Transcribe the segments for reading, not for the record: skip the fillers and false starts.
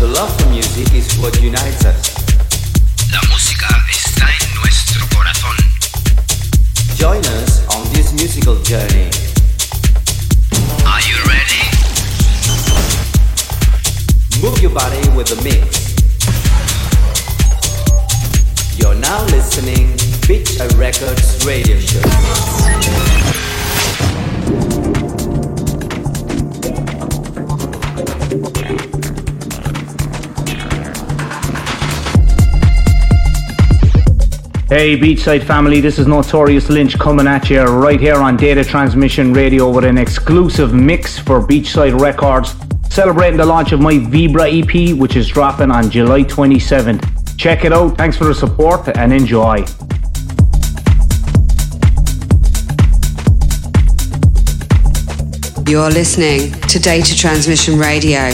The love for music is what unites us. La música está en nuestro corazón. Join us on this musical journey. Are you ready? Move your body with the mix. You're now listening to Beachside Records radio show. Hey Beachside family, this is Notorious Lynch coming at you right here on Data Transmission Radio with an exclusive mix for Beachside Records, celebrating the launch of my Vibra EP, which is dropping on July 27th. Check it out, thanks for the support and enjoy. You're listening to Data Transmission Radio.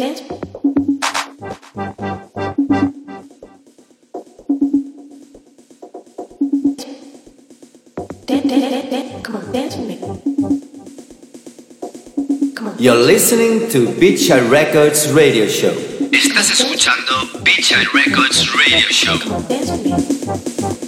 Dance. Come on, dance with me. Come on. You're listening to Beachside Records Radio Show. Estás escuchando Beachside Records Radio Show. Come on, dance with me. Dance.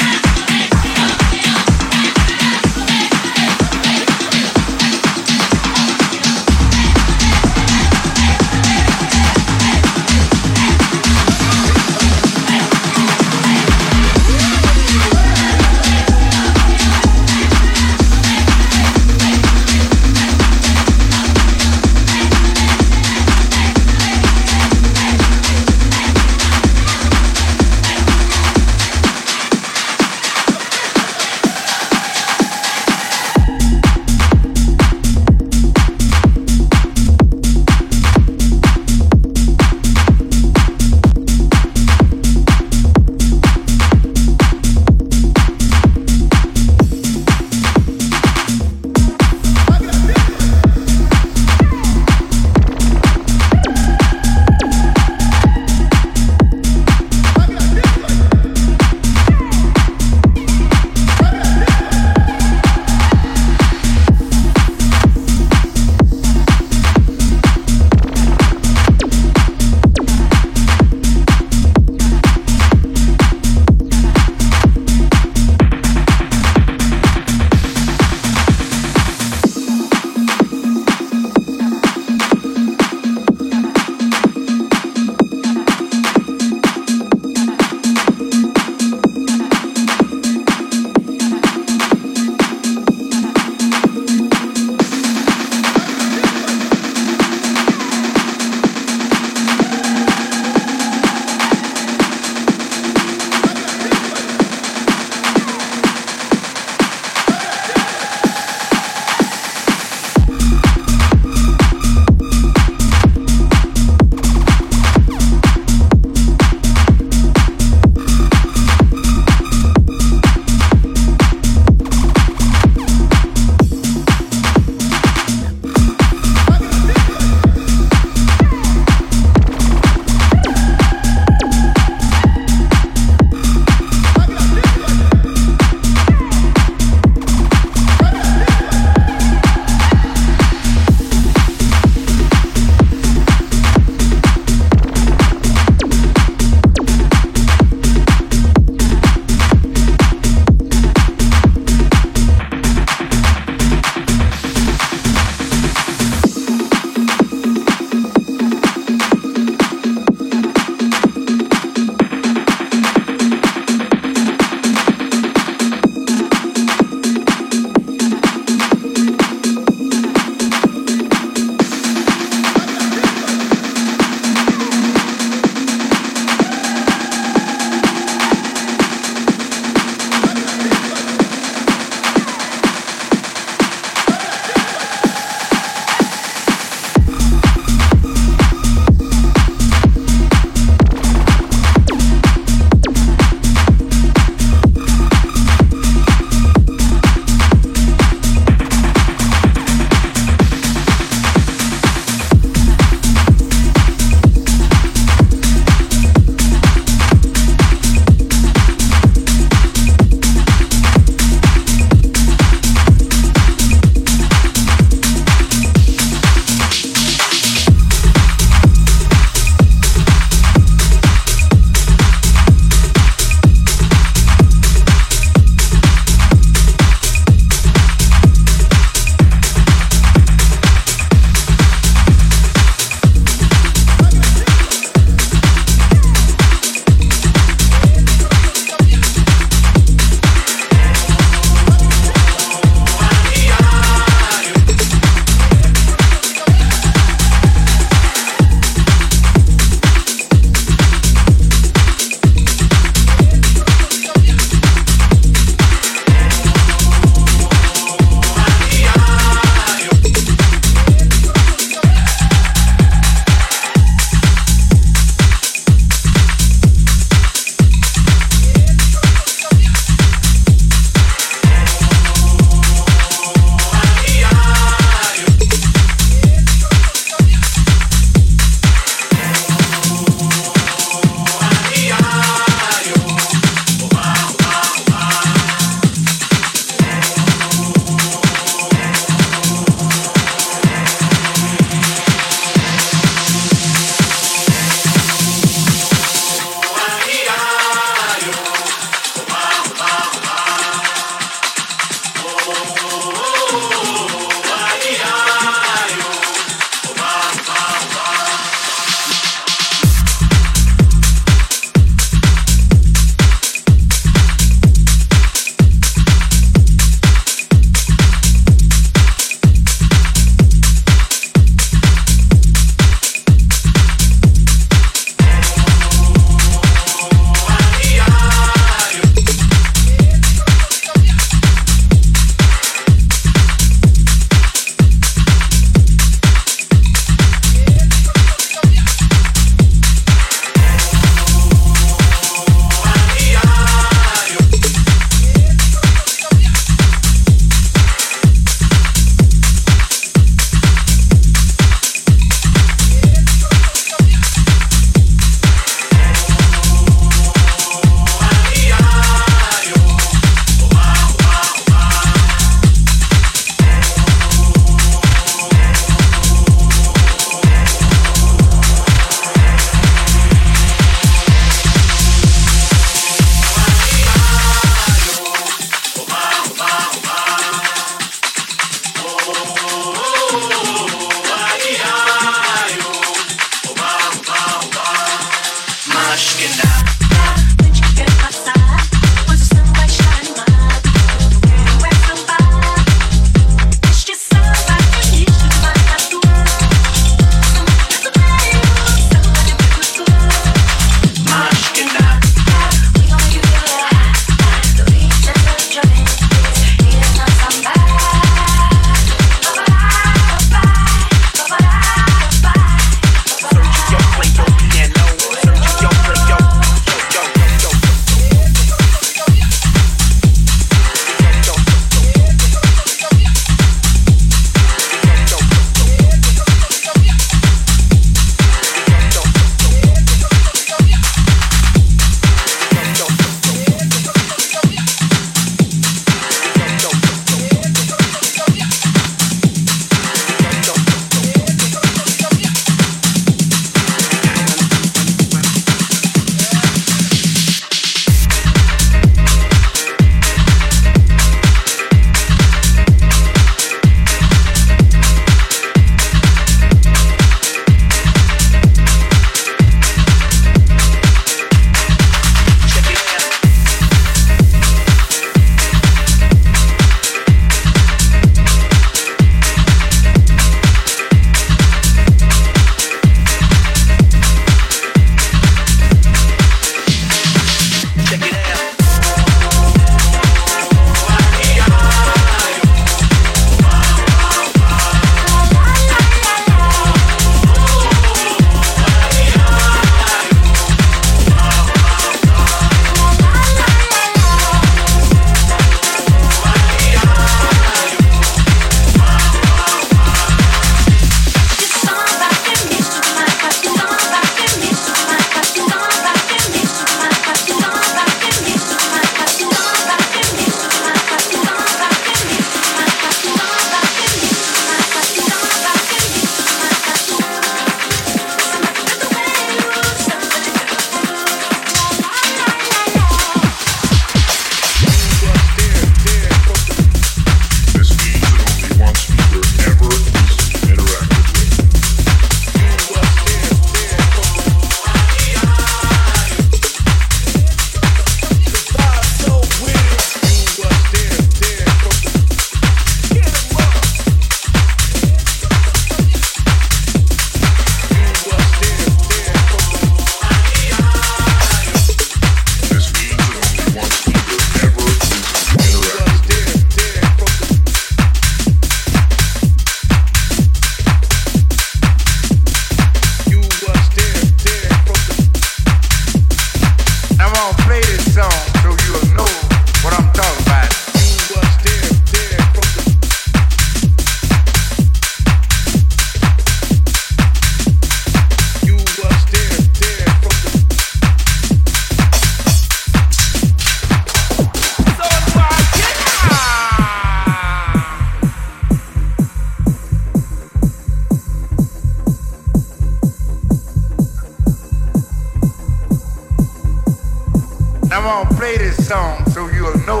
song so you'll know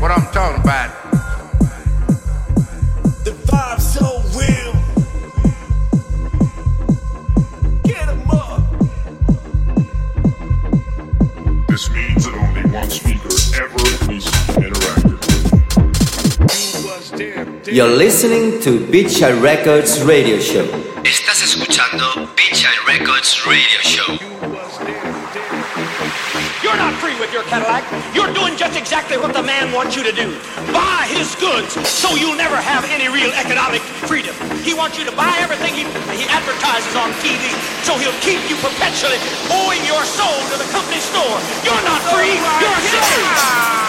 what I'm talking about. The vibe's so real. Get 'em up. This means that only one speaker ever is interactive. You're listening to Beachside Records Radio Show. Estás escuchando Beachside Records Radio Show. You're not free with your Cadillac. You're doing just exactly what the man wants you to do. Buy his goods so you'll never have any real economic freedom. He wants you to buy everything he advertises on TV, so he'll keep you perpetually owing your soul to the company store. You're not free. You're his.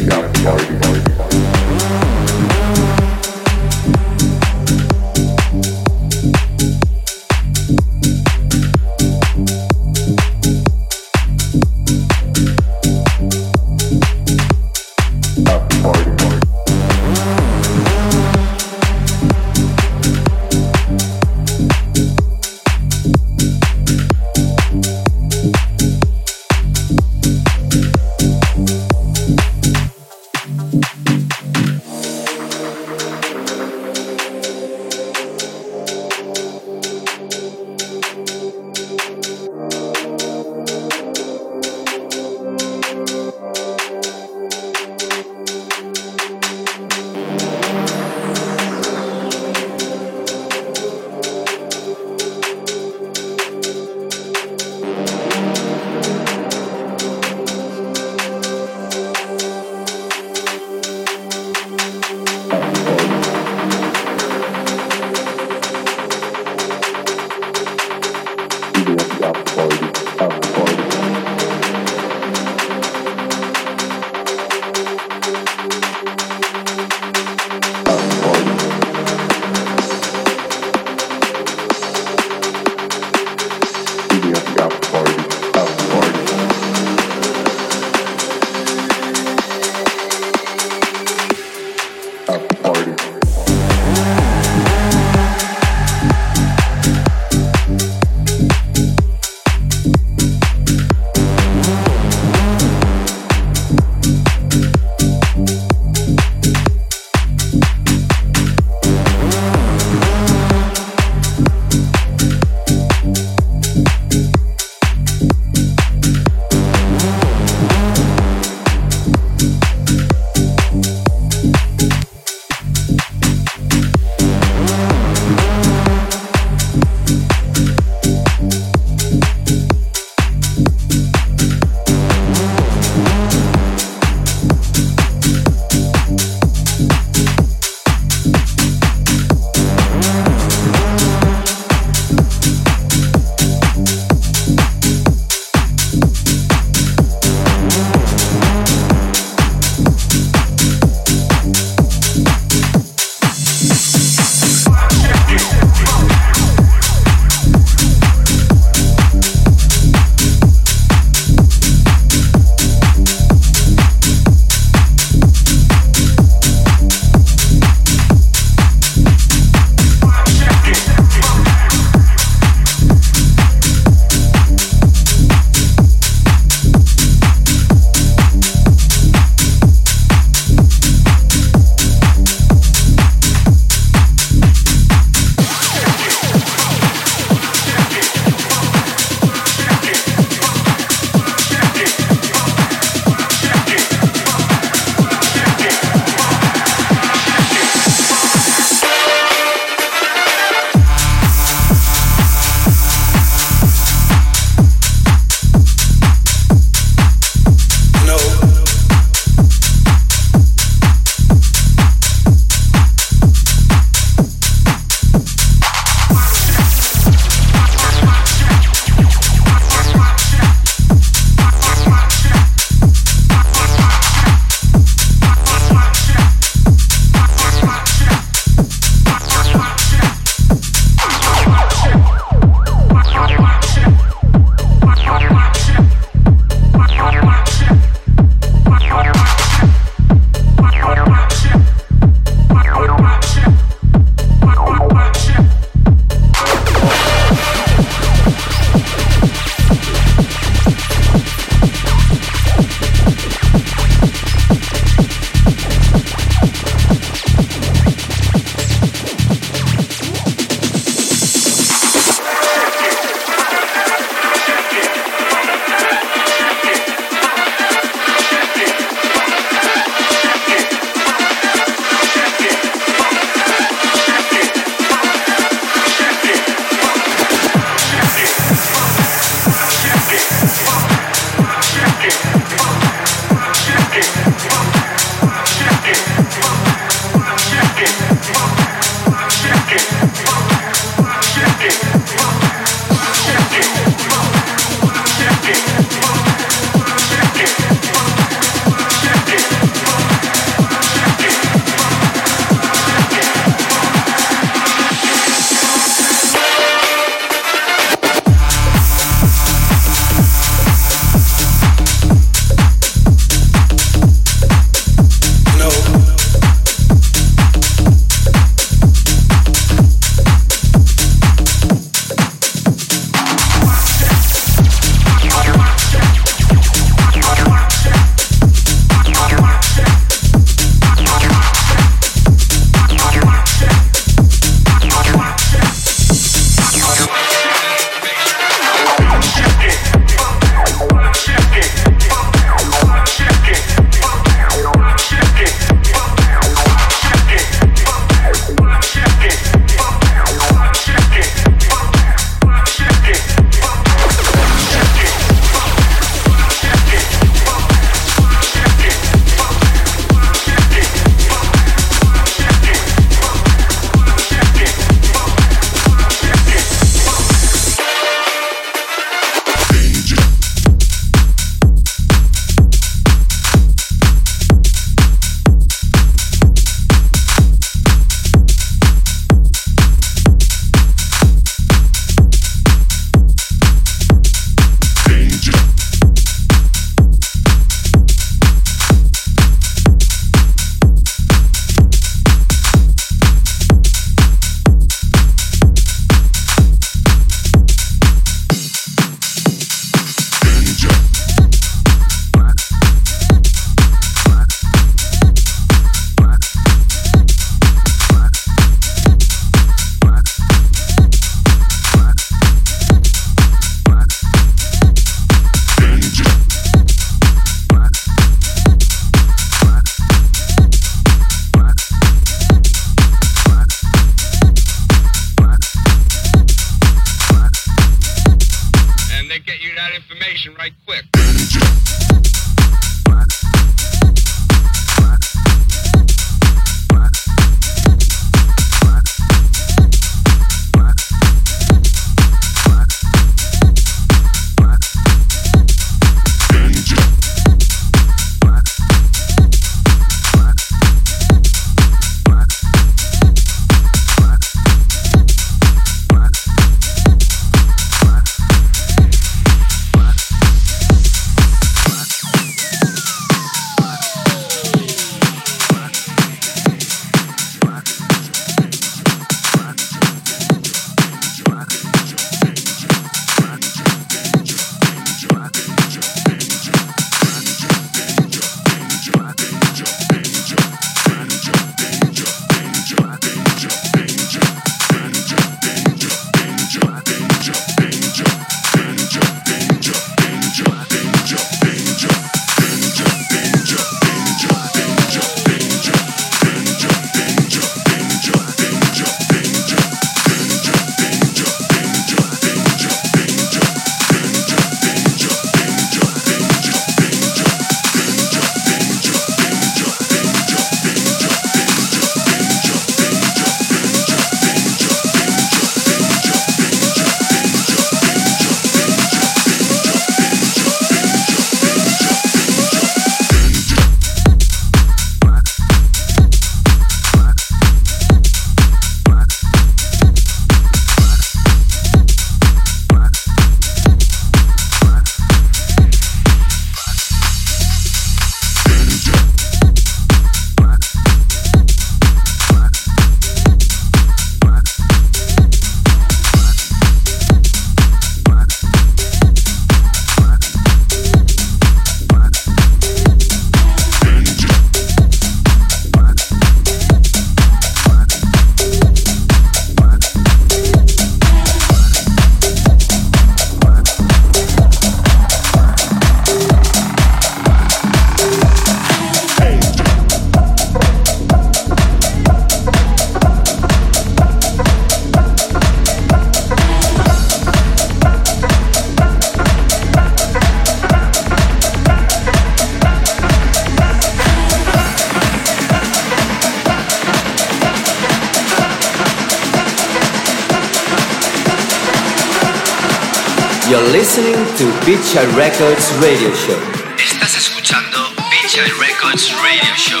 You're listening to Beachside Records Radio Show. Estás escuchando Beachside Records Radio Show.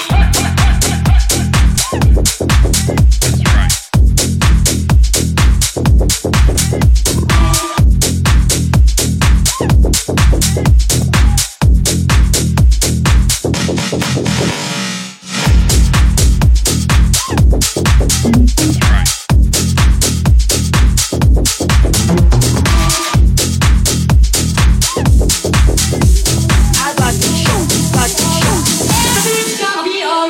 I'd like to show you,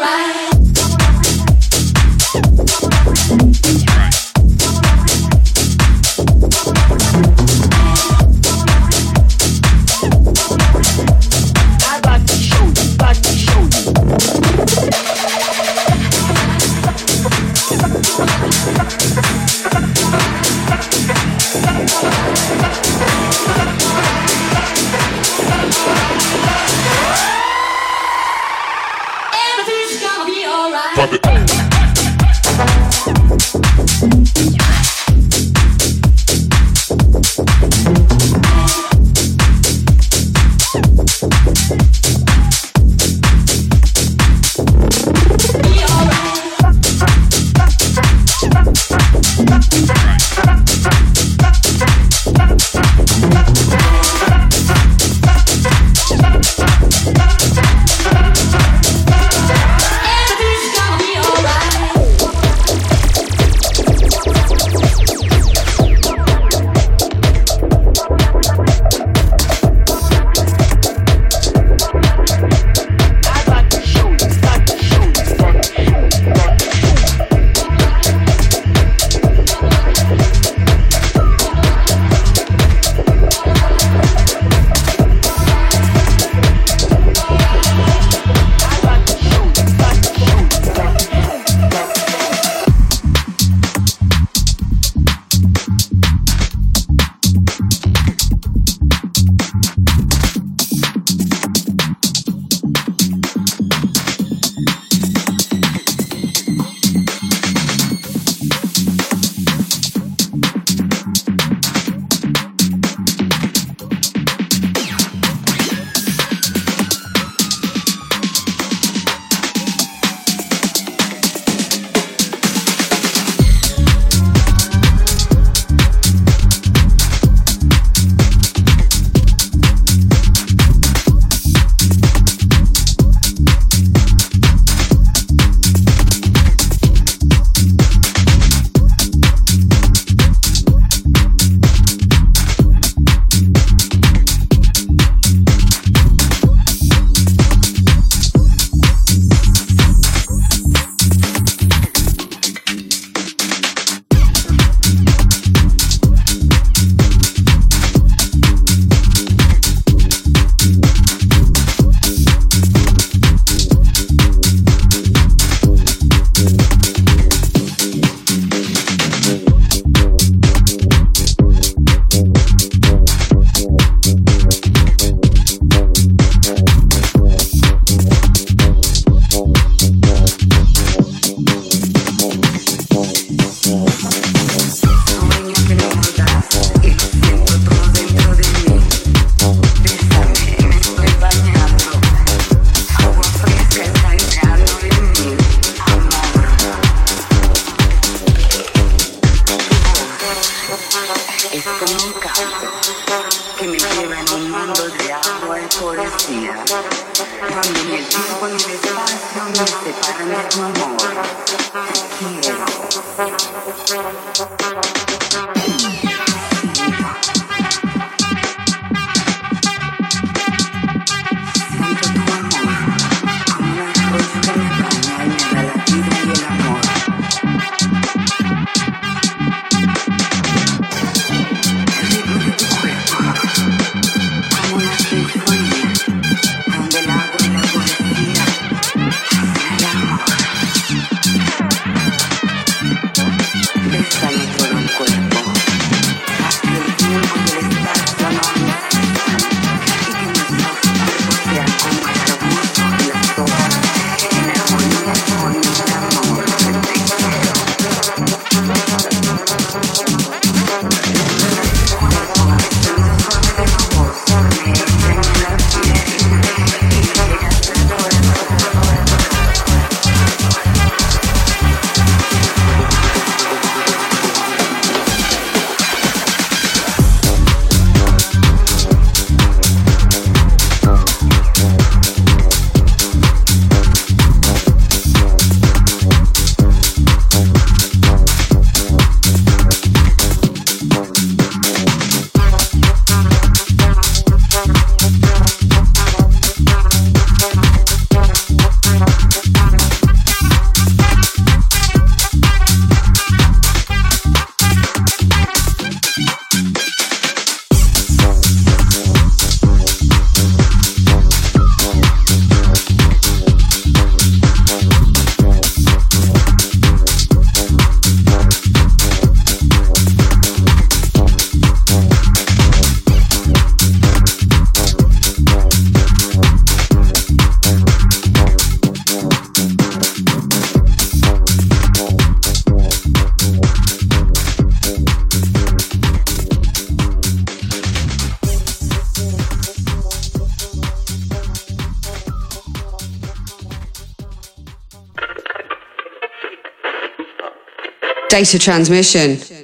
Data Transmission.